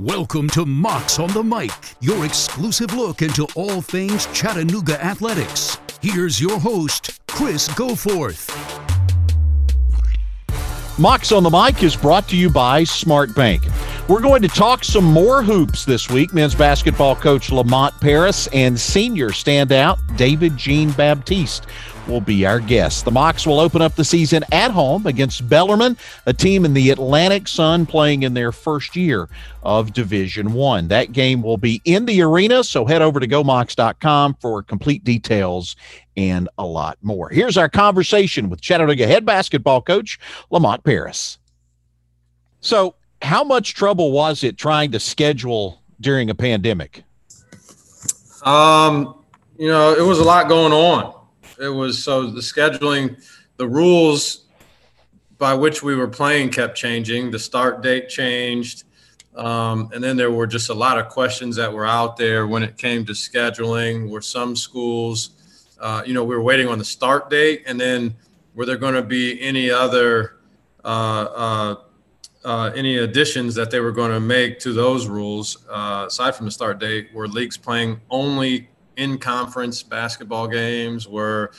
Welcome to Mocs on the Mic, your exclusive look into all things Chattanooga athletics. Here's your host, Chris Goforth. Mocs on the Mic is brought to you by SmartBank. We're going to talk some more hoops this week. Men's basketball coach Lamont Paris and senior standout David Jean-Baptiste will be our guest. The Mocs will open up the season at home against Bellarmine, a team in the Atlantic Sun playing in their first year of Division I. That game will be in the arena, so head over to GoMocs.com for complete details and a lot more. Here's our conversation with Chattanooga head basketball coach Lamont Paris. So, how much trouble was it trying to schedule during a pandemic? It was a lot going on. It was so the scheduling, the rules by which we were playing kept changing. The start date changed. And then there were just a lot of questions that were out there when it came to scheduling. Were some schools, we were waiting on the start date, and then were there going to be any other any additions that they were going to make to those rules, aside from the start date? Were leagues playing only in-conference basketball games? Were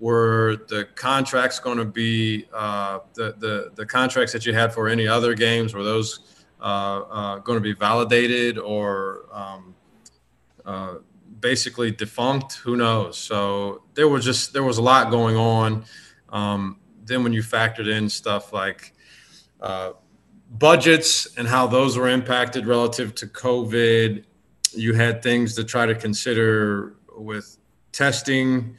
the contracts going to be the contracts that you had for any other games? Were those going to be validated or basically defunct? Who knows? So there was a lot going on. Then when you factored in stuff like budgets and how those were impacted relative to COVID, you had things to try to consider with testing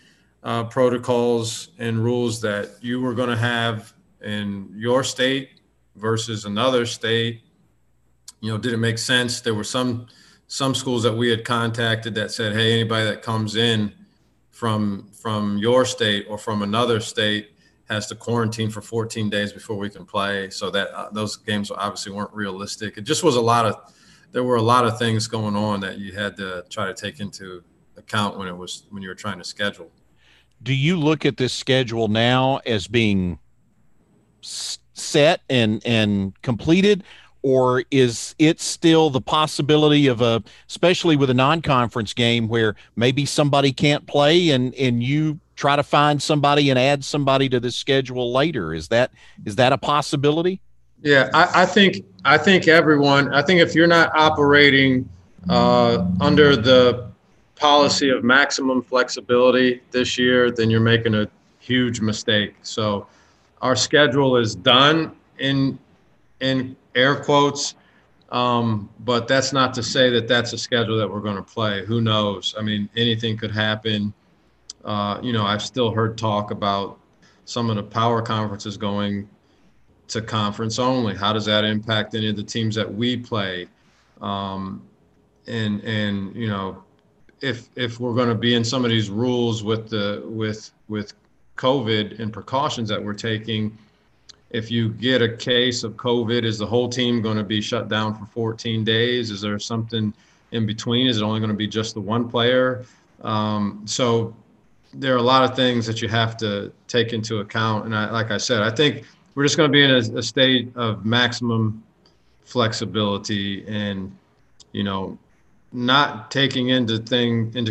protocols and rules that you were going to have in your state versus another state. Did it make sense? There were some schools that we had contacted that said, hey, anybody that comes in from your state or from another state has to quarantine for 14 days before we can play. So that those games obviously weren't realistic. It just was there were a lot of things going on that you had to try to take into account when you were trying to schedule. Do you look at this schedule now as being set and completed, or is it still the possibility of especially with a non-conference game where maybe somebody can't play and you try to find somebody and add somebody to the schedule later? Is that a possibility? Yeah, I think if you're not operating under the policy of maximum flexibility this year, then you're making a huge mistake. So our schedule is done in air quotes, but that's not to say that that's a schedule that we're going to play. Who knows? I mean, anything could happen. I've still heard talk about some of the power conferences going to conference only. How does that impact any of the teams that we play? If we're going to be in some of these rules with COVID and precautions that we're taking, if you get a case of COVID, is the whole team going to be shut down for 14 days? Is there something in between? Is it only going to be just the one player? So there are a lot of things that you have to take into account. And I think we're just going to be in a state of maximum flexibility and, not taking into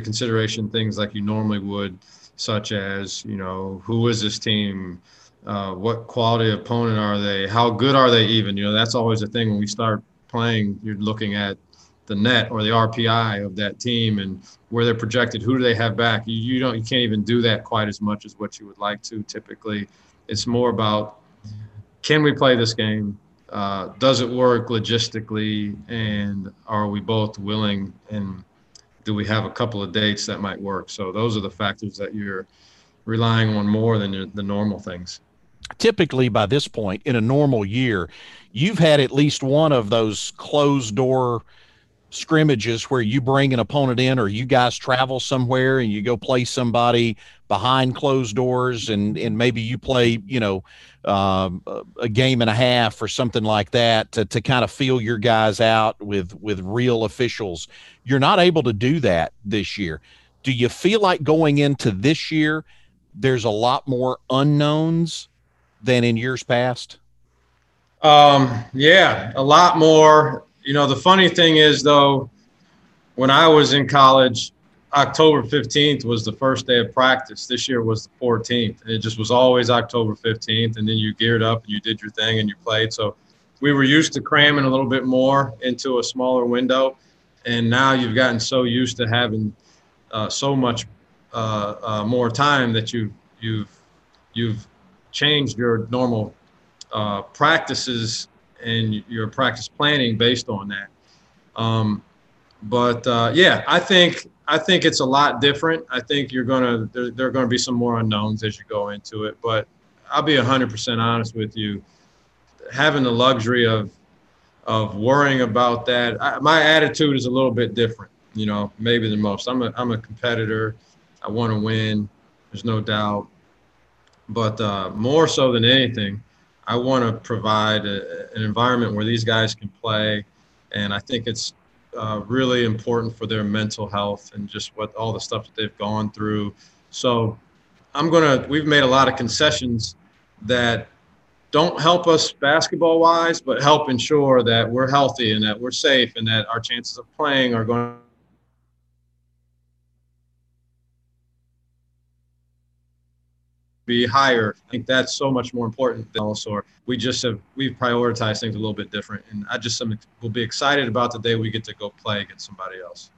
consideration things like you normally would, such as, who is this team? What quality opponent are they? How good are they even? That's always a thing when we start playing, you're looking at the NET or the RPI of that team and where they're projected, who do they have back? You can't even do that quite as much as what you would like to typically. It's more about, can we play this game? Does it work logistically? And are we both willing? And do we have a couple of dates that might work? So those are the factors that you're relying on more than the normal things. Typically by this point in a normal year, you've had at least one of those closed door scrimmages where you bring an opponent in or you guys travel somewhere and you go play somebody behind closed doors and maybe you play, a game and a half or something like that to kind of feel your guys out with real officials. You're not able to do that this year. Do you feel like going into this year, there's a lot more unknowns than in years past? Yeah, a lot more. You know, the funny thing is, though, when I was in college, October 15th was the first day of practice. This year was the 14th. And it just was always October 15th. And then you geared up and you did your thing and you played. So we were used to cramming a little bit more into a smaller window. And now you've gotten so used to having so much more time that you've changed your normal practices and your practice planning based on that. Yeah, I think it's a lot different. I think there are going to be some more unknowns as you go into it, but I'll be 100% honest with you. Having the luxury of worrying about that, my attitude is a little bit different, you know, maybe than most. I'm a competitor. I want to win. There's no doubt. But more so than anything, I want to provide an environment where these guys can play. And I think it's really important for their mental health and just what all the stuff that they've gone through. So we've made a lot of concessions that don't help us basketball wise, but help ensure that we're healthy and that we're safe and that our chances of playing are going to. Be higher. I think that's so much more important than also. We've prioritized things a little bit different, and we'll be excited about the day we get to go play against somebody else.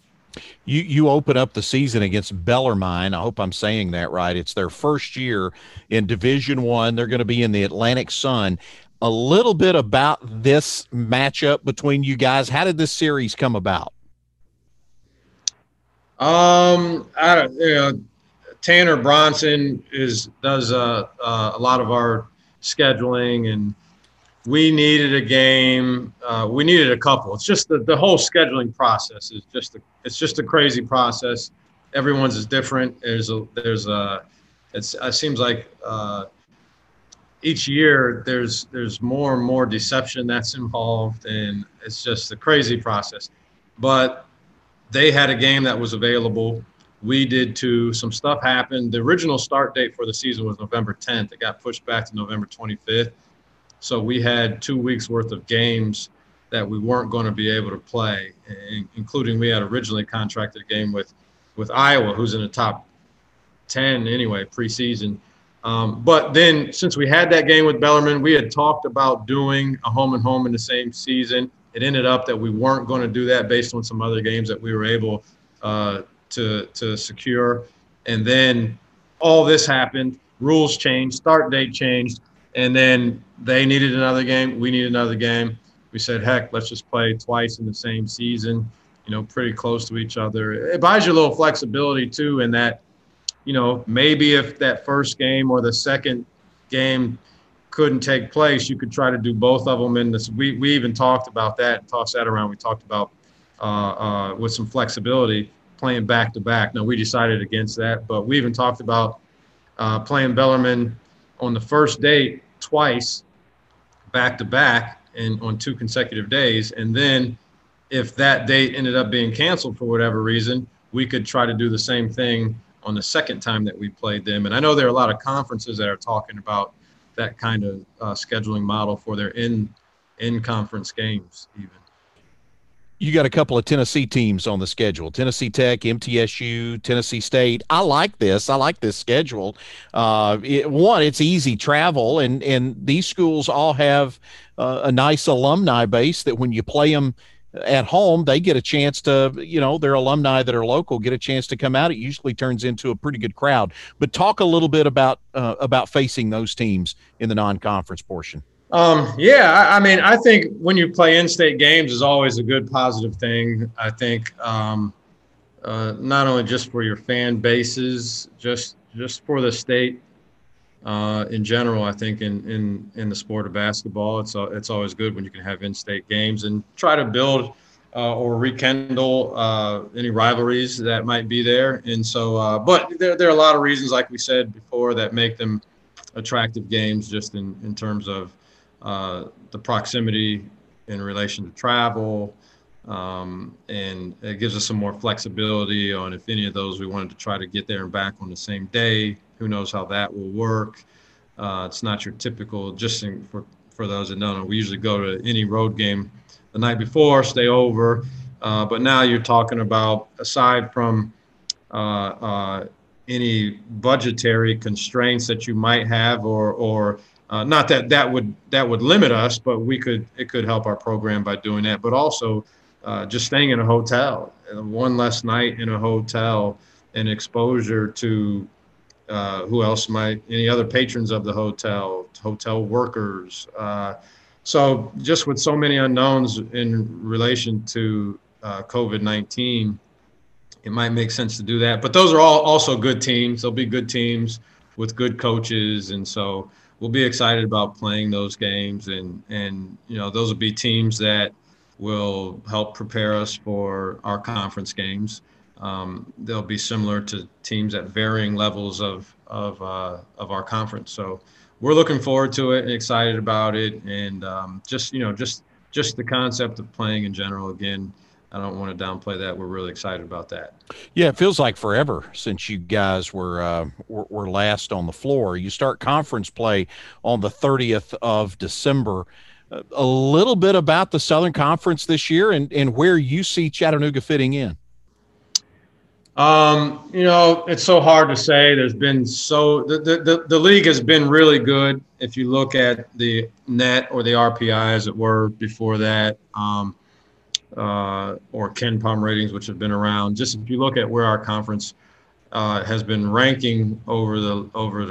You open up the season against Bellarmine. I hope I'm saying that right. It's their first year in Division I. They're going to be in the Atlantic Sun. A little bit about this matchup between you guys. How did this series come about? Tanner Bronson does a lot of our scheduling, and we needed a game. We needed a couple. It's just the whole scheduling process is just a crazy process. Everyone's is different. It seems like each year there's more and more deception that's involved, and it's just a crazy process. But they had a game that was available. We did too. Some stuff happened. The original start date for the season was November 10th. It got pushed back to November 25th. So we had 2 weeks worth of games that we weren't going to be able to play, including we had originally contracted a game with Iowa, who's in the top 10 anyway, preseason. But then since we had that game with Bellarmine, we had talked about doing a home and home in the same season. It ended up that we weren't going to do that based on some other games that we were able to secure. And then all this happened, rules changed, start date changed, and then they needed another game, we needed another game. We said, heck, let's just play twice in the same season, you know, pretty close to each other. It buys you a little flexibility too, in that, you know, maybe if that first game or the second game couldn't take place, you could try to do both of them in this. We even talked about that and tossed that around. We talked about with some flexibility playing back-to-back. No, we decided against that, but we even talked about playing Bellarmine on the first date twice back-to-back and on 2 consecutive days. And then if that date ended up being canceled for whatever reason, we could try to do the same thing on the second time that we played them. And I know there are a lot of conferences that are talking about that kind of scheduling model for their in-conference games even. You got a couple of Tennessee teams on the schedule, Tennessee Tech, MTSU, Tennessee State. I like this. I like this schedule. It's easy travel, and these schools all have a nice alumni base that when you play them at home, they get a chance to, you know, their alumni that are local get a chance to come out. It usually turns into a pretty good crowd. But talk a little bit about facing those teams in the non-conference portion. I mean, I think when you play in-state games is always a good positive thing. I think not only just for your fan bases, just for the state in general. I think in the sport of basketball, it's always good when you can have in-state games and try to build or rekindle any rivalries that might be there. And so, but there are a lot of reasons, like we said before, that make them attractive games, just in terms of the proximity in relation to travel, and it gives us some more flexibility on if any of those we wanted to try to get there and back on the same day. Who knows how that will work? It's not your typical, just for those that don't know, we usually go to any road game the night before, stay over. But now you're talking about, aside from any budgetary constraints that you might have, or not that would limit us, but it could help our program by doing that. But also just staying in a hotel, one less night in a hotel, and exposure to any other patrons of the hotel, hotel workers. So just with so many unknowns in relation to COVID-19, it might make sense to do that. But those are all also good teams. They'll be good teams with good coaches. And so we'll be excited about playing those games. And you know, those will be teams that will help prepare us for our conference games. They'll be similar to teams at varying levels of our conference. So we're looking forward to it and excited about it. And just the concept of playing in general. Again, I don't want to downplay that. We're really excited about that. Yeah, it feels like forever since you guys were last on the floor. You start conference play on the 30th of December. A little bit about the Southern Conference this year and where you see Chattanooga fitting in. You know, it's so hard to say. There's been the league has been really good. If you look at the NET or the RPI as it were before that, or KenPom ratings, which have been around, just if you look at where our conference has been ranking over the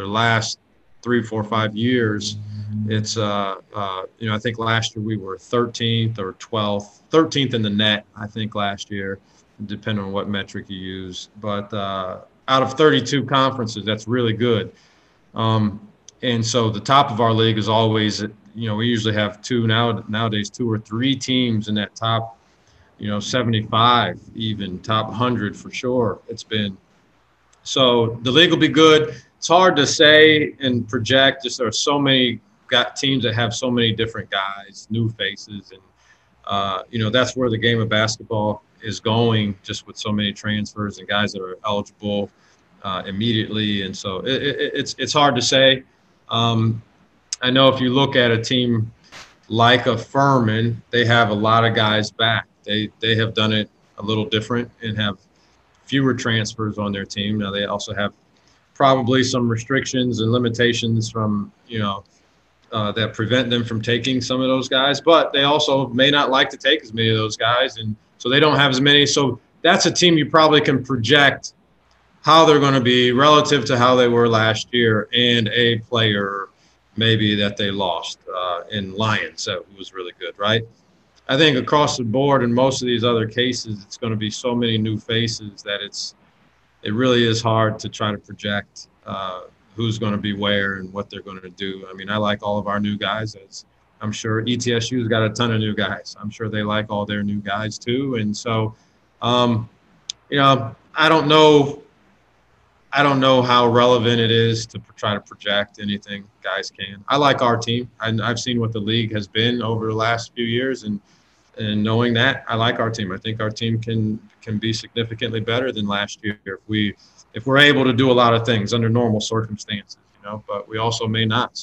last 3, 4, 5 years, it's I think last year we were 13th or 12th, 13th in the NET, I think last year, depending on what metric you use. But out of 32 conferences, that's really good. And so the top of our league is always, you know, we usually have nowadays 2 or 3 teams in that top, 75, even top 100 for sure. It's been, so the league will be good. It's hard to say and project. Just there are so many teams that have so many different guys, new faces, and that's where the game of basketball is going, just with so many transfers and guys that are eligible immediately. And so it's hard to say. I know if you look at a team like a Furman, they have a lot of guys back. They have done it a little different and have fewer transfers on their team. Now they also have probably some restrictions and limitations from, that prevent them from taking some of those guys, but they also may not like to take as many of those guys. And so they don't have as many. So that's a team you probably can project how they're going to be relative to how they were last year, and a player maybe that they lost in Lions that was really good, right? I think across the board in most of these other cases, it's going to be so many new faces that it really is hard to try to project who's going to be where and what they're going to do. I mean, I like all of our new guys. As I'm sure ETSU's got a ton of new guys. I'm sure they like all their new guys too. And so, I don't know how relevant it is to try to project anything guys can. I like our team. I've seen what the league has been over the last few years, and knowing that, I like our team. I think our team can be significantly better than last year if we're able to do a lot of things under normal circumstances, but we also may not.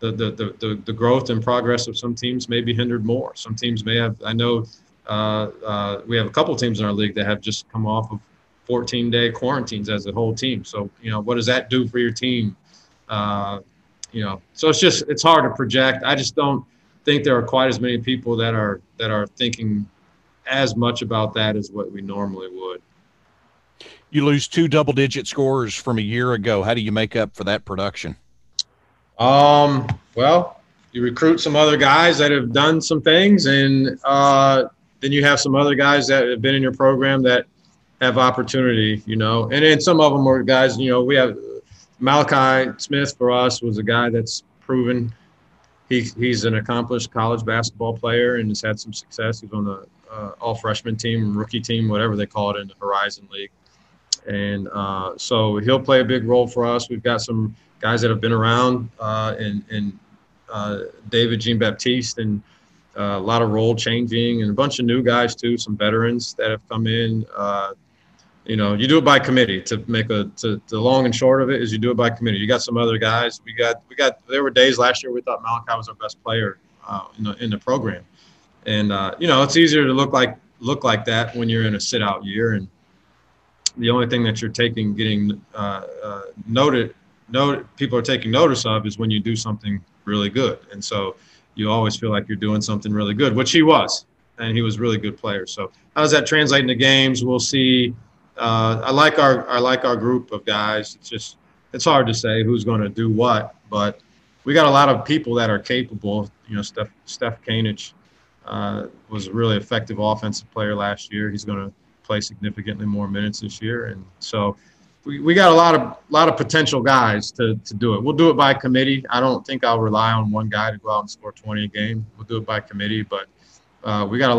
The growth and progress of some teams may be hindered more. Some teams may have, I know we have a couple teams in our league that have just come off of 14-day quarantines as a whole team. So, what does that do for your team? So it's hard to project. I just don't think there are quite as many people that are thinking as much about that as what we normally would. You lose 2 double-digit scorers from a year ago. How do you make up for that production? Well, you recruit some other guys that have done some things, and then you have some other guys that have been in your program that have opportunity, And then some of them are guys, we have Malachi Smith for us was a guy that's proven he's an accomplished college basketball player and has had some success. He's on the all-freshman team, rookie team, whatever they call it in the Horizon League. And so he'll play a big role for us. We've got some guys that have been around, and David Jean-Baptiste, and a lot of role changing, and a bunch of new guys too, some veterans that have come in. You do it by committee. The long and short of it is you do it by committee. You got some other guys. There were days last year we thought Malachi was our best player in the program. And, you know, it's easier to look like that when you're in a sit-out year. And the only thing that you're people are taking notice of is when you do something really good. And so you always feel like you're doing something really good, which he was. And he was a really good player. So how does that translate into games? We'll see. I like our group of guys. It's just it's hard to say who's going to do what, but we got a lot of people that are capable. You know, Steph Kanich was a really effective offensive player last year. He's going to play significantly more minutes this year, and so we got a lot of potential guys to do it. We'll do it by committee. I don't think I'll rely on one guy to go out and score 20 a game. We'll do it by committee, but we got a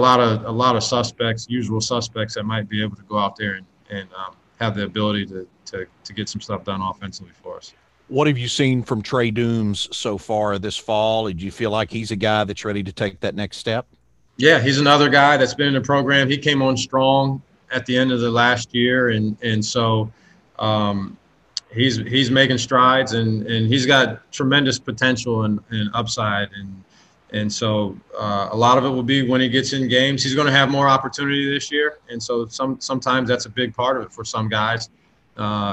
lot of suspects, usual suspects that might be able to go out there and have the ability to get some stuff done offensively for us. What have you seen from Trey Dooms so far this fall? Do you feel like he's a guy that's ready to take that next step? Yeah, he's another guy that's been in the program. He came on strong at the end of the last year, and so he's making strides, and he's got tremendous potential and upside, and so a lot of it will be when he gets in games. He's going to have more opportunity this year, and so sometimes that's a big part of it for some guys.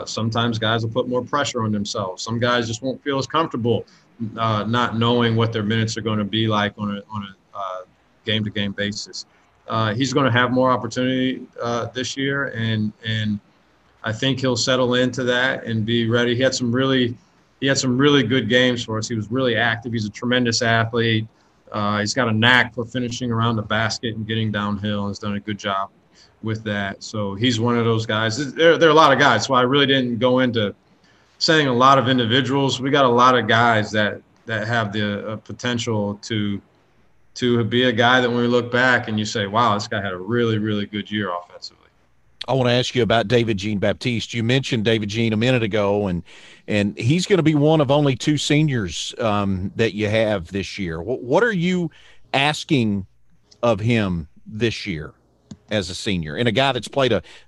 Sometimes guys will put more pressure on themselves. Some guys just won't feel as comfortable not knowing what their minutes are going to be like on a game-to-game basis. He's going to have more opportunity this year, and I think he'll settle into that and be ready. He had some really good games for us. He was really active. He's a tremendous athlete. He's got a knack for finishing around the basket and getting downhill. He's done a good job with that. So he's one of those guys. There are a lot of guys, so I really didn't go into saying a lot of individuals. We got a lot of guys that have the potential to be a guy that when we look back and you say, wow, this guy had a really, really good year offensively. I want to ask you about David Jean-Baptiste. You mentioned David Jean a minute ago, and he's going to be one of only two seniors that you have this year. What are you asking of him this year as a senior? And a guy that's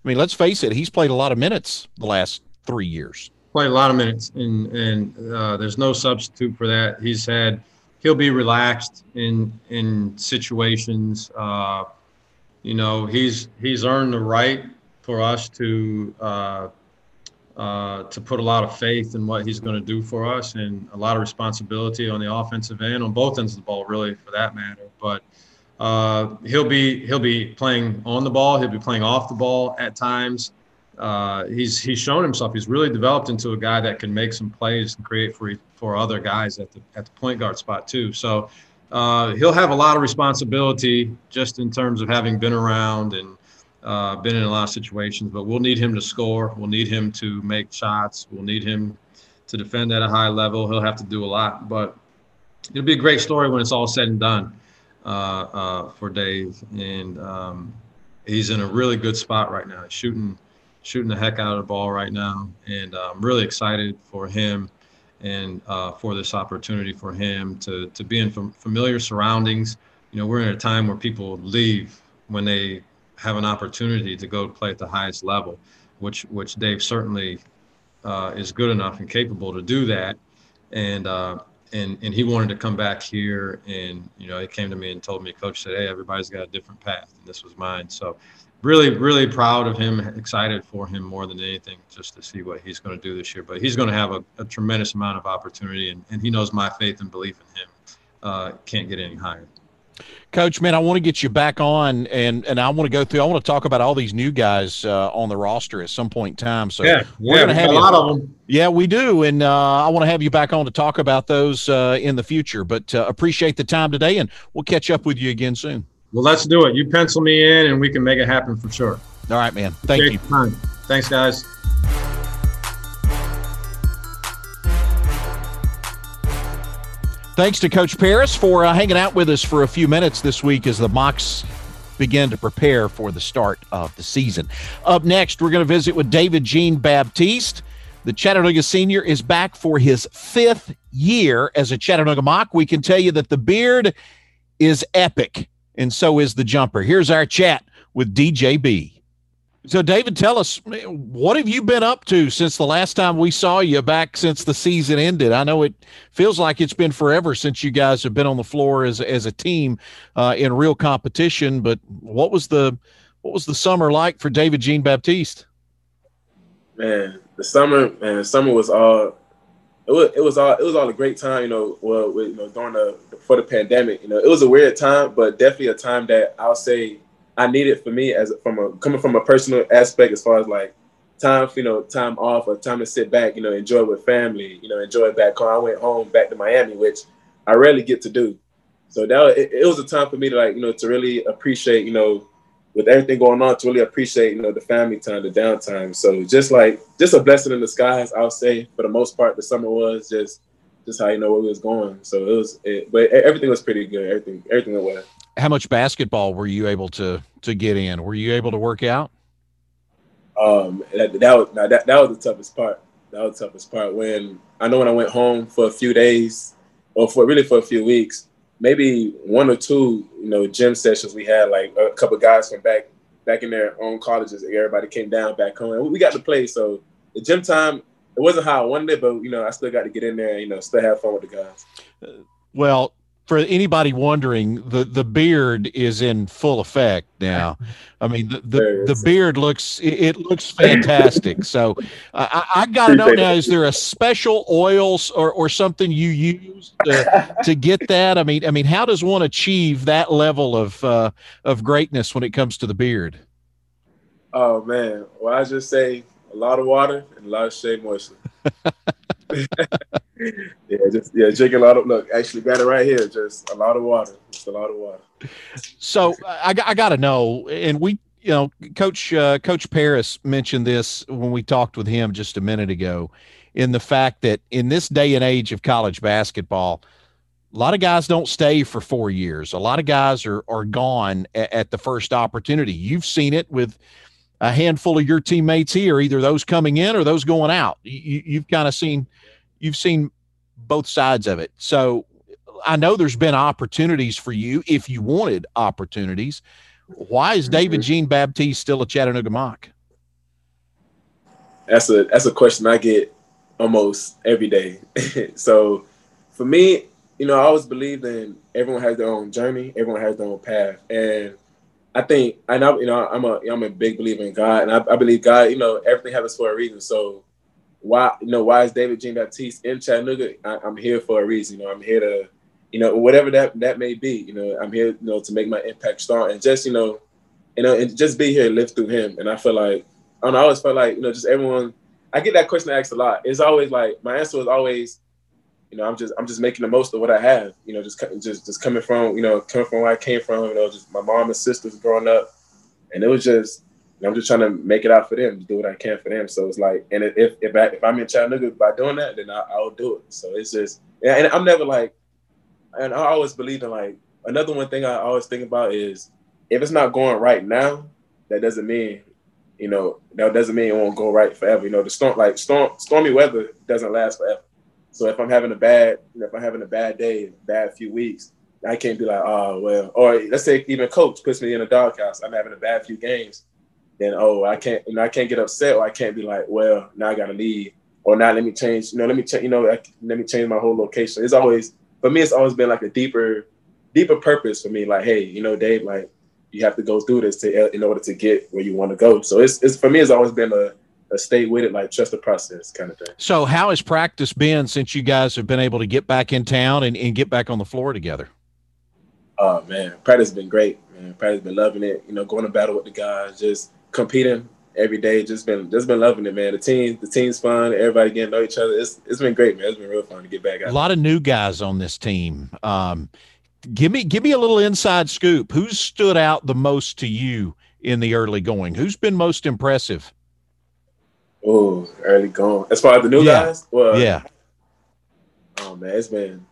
let's face it, he's played a lot of minutes the last 3 years. Played a lot of minutes, and there's no substitute for that. He'll be relaxed in situations. You know, he's earned the right for us to put a lot of faith in what he's going to do for us, and a lot of responsibility on the offensive end, on both ends of the ball, really, for that matter. But he'll be playing on the ball. He'll be playing off the ball at times. He's shown himself. He's really developed into a guy that can make some plays and create for other guys at the point guard spot too. So he'll have a lot of responsibility just in terms of having been around and been in a lot of situations, but we'll need him to score. We'll need him to make shots. We'll need him to defend at a high level. He'll have to do a lot, but it'll be a great story when it's all said and done for Dave. And he's in a really good spot right now. He's shooting the heck out of the ball right now. And I'm really excited for him and for this opportunity for him to be in familiar surroundings. You know, we're in a time where people leave when they have an opportunity to go play at the highest level, which Dave certainly is good enough and capable to do that. And he wanted to come back here, and, you know, he came to me and told me, Coach said, hey, everybody's got a different path, and this was mine. So really, really proud of him, excited for him more than anything, just to see what he's going to do this year. But he's going to have a tremendous amount of opportunity, and he knows my faith and belief in him can't get any higher. Coach, man, I want to get you back on, and I want to talk about all these new guys on the roster at some point in time. So yeah, we're going to have a lot of them. Yeah, we do, and I want to have you back on to talk about those in the future. But appreciate the time today, and we'll catch up with you again soon. Well, let's do it. You pencil me in, and we can make it happen for sure. All right, man. Thank you. Thanks, guys. Thanks to Coach Paris for hanging out with us for a few minutes this week as the Mocs begin to prepare for the start of the season. Up next, we're going to visit with David Jean-Baptiste. The Chattanooga senior is back for his fifth year as a Chattanooga Moc. We can tell you that the beard is epic, and so is the jumper. Here's our chat with DJB. So, David, tell us, what have you been up to since the last time we saw you back since the season ended? I know it feels like it's been forever since you guys have been on the floor as a team in real competition, but what was the summer like for David Jean-Baptiste? Man, the summer was all – it was all a great time, you know, during for the pandemic. You know, it was a weird time, but definitely a time that I'll say I needed for me coming from a personal aspect as far as like time, you know, time off or time to sit back, you know, enjoy with family, you know, enjoy it back home. I went home back to Miami, which I rarely get to do. So it was a time for me to like, you know, to really appreciate, you know, with everything going on, to really appreciate, you know, the family time, the downtime. So just a blessing in disguise, I would say, for the most part. The summer was just how you know where we was going. So but everything was pretty good. Everything went well. How much basketball were you able to get in? Were you able to work out? That was the toughest part. That was the toughest part. When I went home for a few days, or for a few weeks, maybe one or two, you know, gym sessions we had, like a couple guys from back in their own colleges. Everybody came down back home, and we got to play. So the gym time, it wasn't how I wanted it, but you know, I still got to get in there and, you know, still have fun with the guys. Well, for anybody wondering, the beard is in full effect now. I mean, the beard looks fantastic. So I got to know now, is there a special oils or something you use to get that? I mean, how does one achieve that level of greatness when it comes to the beard? Oh man, well I just say a lot of water and a lot of Shea Moisture. Drink a lot of. Look, actually, got it right here. Just a lot of water. Just a lot of water. So I got to know, and we, you know, Coach Paris mentioned this when we talked with him just a minute ago, in the fact that in this day and age of college basketball, a lot of guys don't stay for 4 years. A lot of guys are gone at the first opportunity. You've seen it with a handful of your teammates here, either those coming in or those going out. You've kind of seen, you've seen both sides of it. So I know there's been opportunities for you if you wanted opportunities. Why is David Jean-Baptiste still a Chattanooga Moc? That's a question I get almost every day. So for me, you know, I always believed in everyone has their own journey, everyone has their own path. And I think, and I, you know, I'm a big believer in God, and I believe God, you know, everything happens for a reason. So why is David Jean-Baptiste in Chattanooga? I'm here for a reason. You know, I'm here to, you know, whatever that may be. You know, I'm here, you know, to make my impact strong and just, you know, and just be here, live through him. And I feel like, I don't know, I always felt like, you know, just everyone. I get that question asked a lot. It's always like my answer is always, you know, I'm just making the most of what I have, you know, just coming from, you know, where I came from, you know, just my mom and sisters growing up. And it was just, you know, I'm just trying to make it out for them, do what I can for them. So it's like, and if I'm in Chattanooga by doing that, then I'll do it. So it's just, and I'm never like, and I always believe in like, another one thing I always think about is if it's not going right now, that doesn't mean, you know, it won't go right forever. You know, the stormy weather doesn't last forever. So if I'm having a bad day, bad few weeks, I can't be like, oh, well, or let's say even coach puts me in a doghouse. I'm having a bad few games. Then, I can't get upset, or I can't be like, well, now I got to leave, or now let me change my whole location. It's always, for me, it's always been like a deeper purpose for me. Like, hey, you know, Dave, like you have to go through this in order to get where you want to go. So it's for me, it's always been a stay with it, like trust the process kind of thing. So how has practice been since you guys have been able to get back in town and get back on the floor together? Oh, man, practice has been great, man. Practice has been loving it. You know, going to battle with the guys, just competing every day, just been loving it, man. The team's fun. Everybody getting to know each other. It's been great, man. It's been real fun to get back out. A lot of new guys on this team. Give me a little inside scoop. Who stood out the most to you in the early going? Who's been most impressive? Oh, early gone. As far as the new guys? Well, yeah. Oh, man, it's been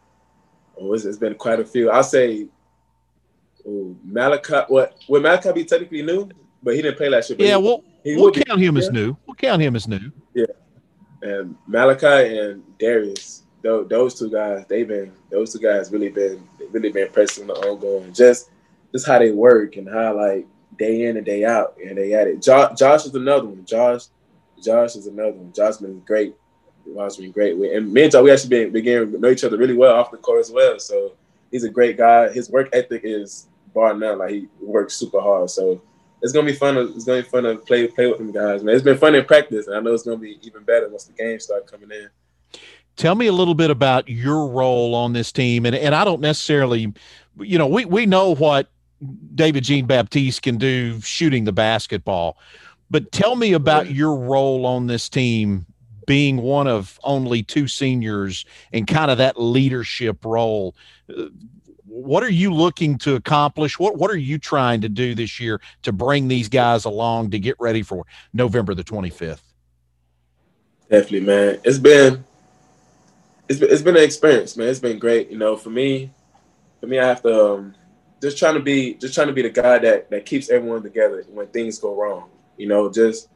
quite a few. I'll say Malachi. Would Malachi be technically new? But he didn't play last year. Yeah, We'll count him as new. Yeah. And Malachi and Darius, those two guys really been impressive in the ongoing. Just how they work and how, like, day in and day out, and they at it. Josh is another one. Josh is another one. Josh's been great. Josh's been great. And me and Josh, we actually began to know each other really well off the court as well. So he's a great guy. His work ethic is bar none. Like, he works super hard. So it's gonna be fun. It's gonna be fun to play with them guys, man. It's been fun in practice, and I know it's gonna be even better once the games start coming in. Tell me a little bit about your role on this team, and I don't necessarily, you know, we know what David Jean-Baptiste can do shooting the basketball, but tell me about your role on this team, being one of only two seniors and kind of that leadership role. What are you looking to accomplish? What are you trying to do this year to bring these guys along to get ready for November the 25th? Definitely, man. It's been an experience, man. It's been great. You know, for me, I have to just trying to be the guy that keeps everyone together when things go wrong. You know, just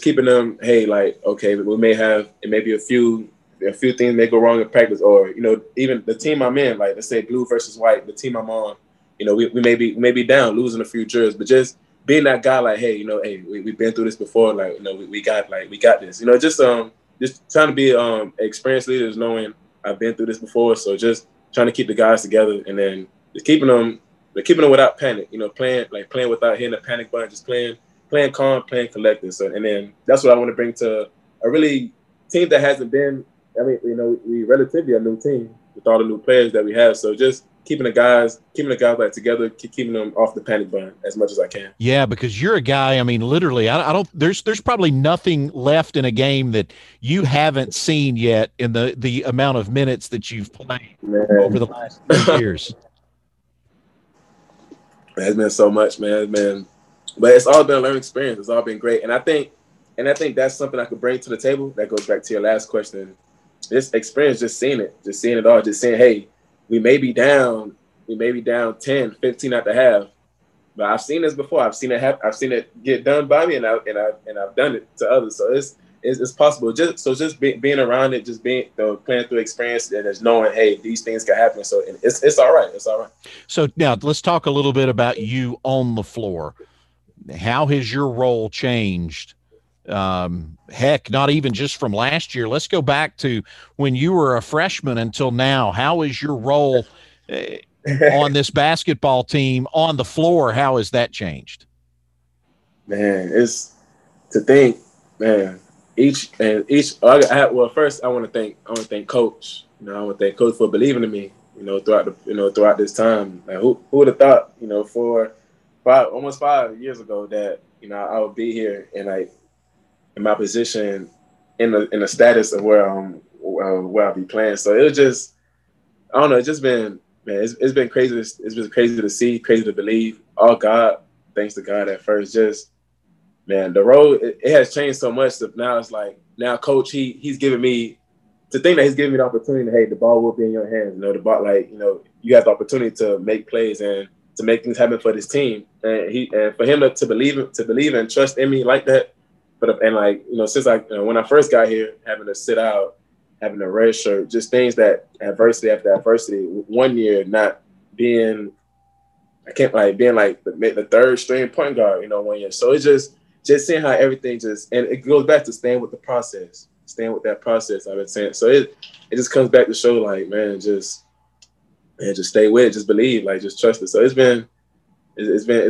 keeping them, hey, like, okay, we may have maybe a few things may go wrong in practice, or, you know, even the team I'm in, like, let's say blue versus white, the team I'm on, you know, we may be down, losing a few drills, but just being that guy, like, hey, you know, hey, we've been through this before, like, you know, we got this, you know, just trying to be experienced leaders, knowing I've been through this before. So just trying to keep the guys together, and then just keeping them without panic, you know, playing without hitting a panic button, just playing calm, playing collected. So, and then that's what I want to bring to a really team that hasn't been, I mean, you know, we relatively a new team with all the new players that we have. So just keeping the guys like together, keeping them off the panic button as much as I can. Yeah, because you're a guy, I mean, literally, I don't, there's probably nothing left in a game that you haven't seen yet in the amount of minutes that you've played, man, over the last 2 years. It's been so much, man. But it's all been a learning experience. It's all been great. And I think that's something I could bring to the table. That goes back to your last question. This experience, just seeing it all, just saying, hey, we may be down 10, 15 at the half, but I've seen this before. I've seen it happen. I've seen it get done by me, and I've done it to others. So it's possible. Just being around it, playing through experience, and just knowing, hey, these things can happen. So it's all right. It's all right. So now let's talk a little bit about you on the floor. How has your role changed? Heck, not even just from last year. Let's go back to when you were a freshman until now. How is your role on this basketball team on the floor? How has that changed? Man, it's to think, man. First, I want to thank Coach. You know, I want to thank Coach for believing in me. You know, throughout this time. Like, who would have thought? You know, almost 5 years ago that, you know, I would be here and like, in my position, in the status of where I'll be playing. So it was just, I don't know. It's just been, man. It's been crazy. It's been crazy to see, crazy to believe. All God, thanks to God at first. Just, man, the role it has changed so much. That now it's like, now Coach, he's giving me, to think that he's giving me the opportunity. Hey, the ball will be in your hands. You know, the ball, like, you know, you have the opportunity to make plays and to make things happen for this team. And for him to believe and trust in me like that. But, and like, you know, since when I first got here, having to sit out, having a red shirt, just things that adversity after adversity. 1 year not being, I can't, like, being like the third string point guard, you know, 1 year. So it's just seeing how everything just, and it goes back to staying with that process. I've been saying. So it just comes back to show, like, man, just stay with it, just believe, like, just trust it. So it's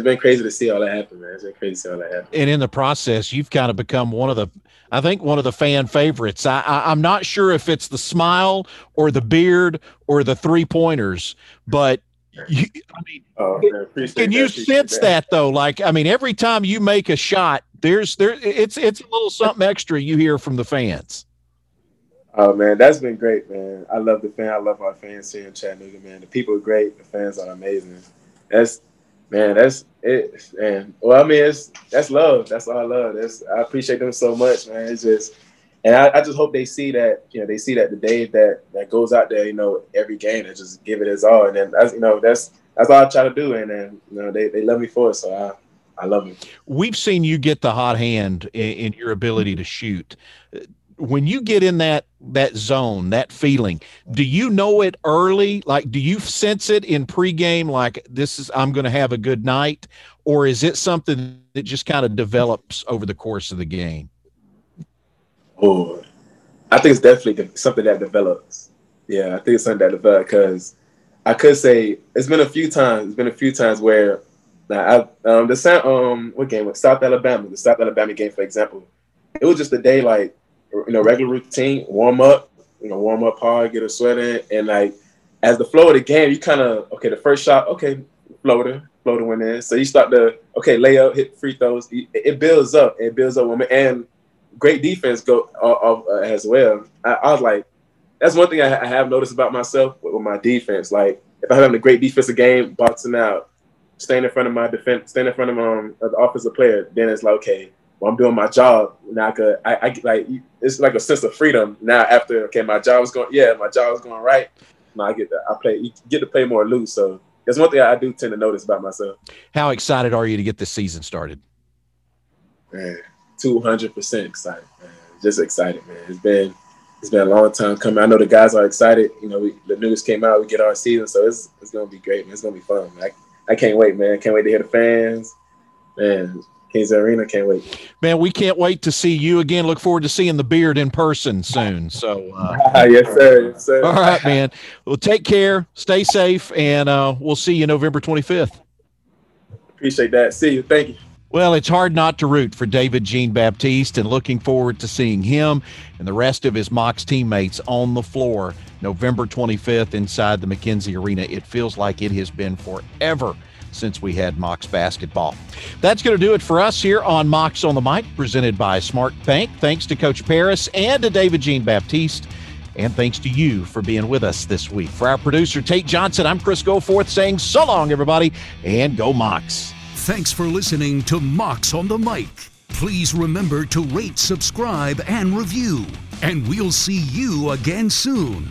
been crazy to see all that happen, man. It's been crazy to see all that happen. And in the process, you've kind of become one of the fan favorites. I'm not sure if it's the smile or the beard or the 3-pointers, but you, I mean, can you sense that though? Like, I mean, every time you make a shot, it's a little something extra you hear from the fans. Oh man, that's been great, man. I love the fan. I love our fans here in Chattanooga, man. The people are great. The fans are amazing. That's it. Man. Well, I mean, that's love. That's all I love. I appreciate them so much, man. It's just, and I just hope they see that, you know, the Dave that goes out there, you know, every game and just give it his all. And then that's, you know, that's all I try to do. And then, you know, they love me for it. So I love it. We've seen you get the hot hand in your ability to shoot. when you get in that zone, that feeling, do you know it early? Like, do you sense it in pregame? Like, this is, I'm going to have a good night, or is it something that just kind of develops over the course of the game? Oh, I think it's definitely something that develops. Yeah, I think it's something that develops, because I could say it's been a few times where what game was the South Alabama game, for example. It was just a day, like, you know, regular routine, warm up hard, get a sweat in, and like as the flow of the game, you kind of, okay, the first shot, okay, floater went in, so you start to, okay, lay up, hit free throws, it builds up, and great defense go as well. I was like, that's one thing I have noticed about myself with my defense. Like, if I'm having a great defensive game, boxing out, staying in front of the offensive player, then it's like, okay, well, I'm doing my job now. It's like a sense of freedom now. After, okay, my job was going right. Now you get to play more loose. So that's one thing I do tend to notice about myself. How excited are you to get this season started? Man, 200% excited. Man. Just excited, man. It's been a long time coming. I know the guys are excited. You know, the news came out. We get our season, so it's gonna be great, man. It's gonna be fun. I can't wait, man. Can't wait to hear the fans, man. McKenzie Arena, can't wait. Man, we can't wait to see you again. Look forward to seeing the beard in person soon. So, yes, sir. Yes, sir. All right, man. Well, take care. Stay safe, and we'll see you November 25th. Appreciate that. See you. Thank you. Well, it's hard not to root for David Jean-Baptiste, and looking forward to seeing him and the rest of his Mocs teammates on the floor November 25th inside the McKenzie Arena. It feels like it has been forever since we had Mocs basketball. That's going to do it for us here on Mocs on the Mic, presented by SmartBank. Thanks to Coach Paris and to David Jean-Baptiste, and thanks to you for being with us this week. For our producer, Tate Johnson, I'm Chris Goforth saying so long, everybody, and go Mocs. Thanks for listening to Mocs on the Mic. Please remember to rate, subscribe, and review. And we'll see you again soon.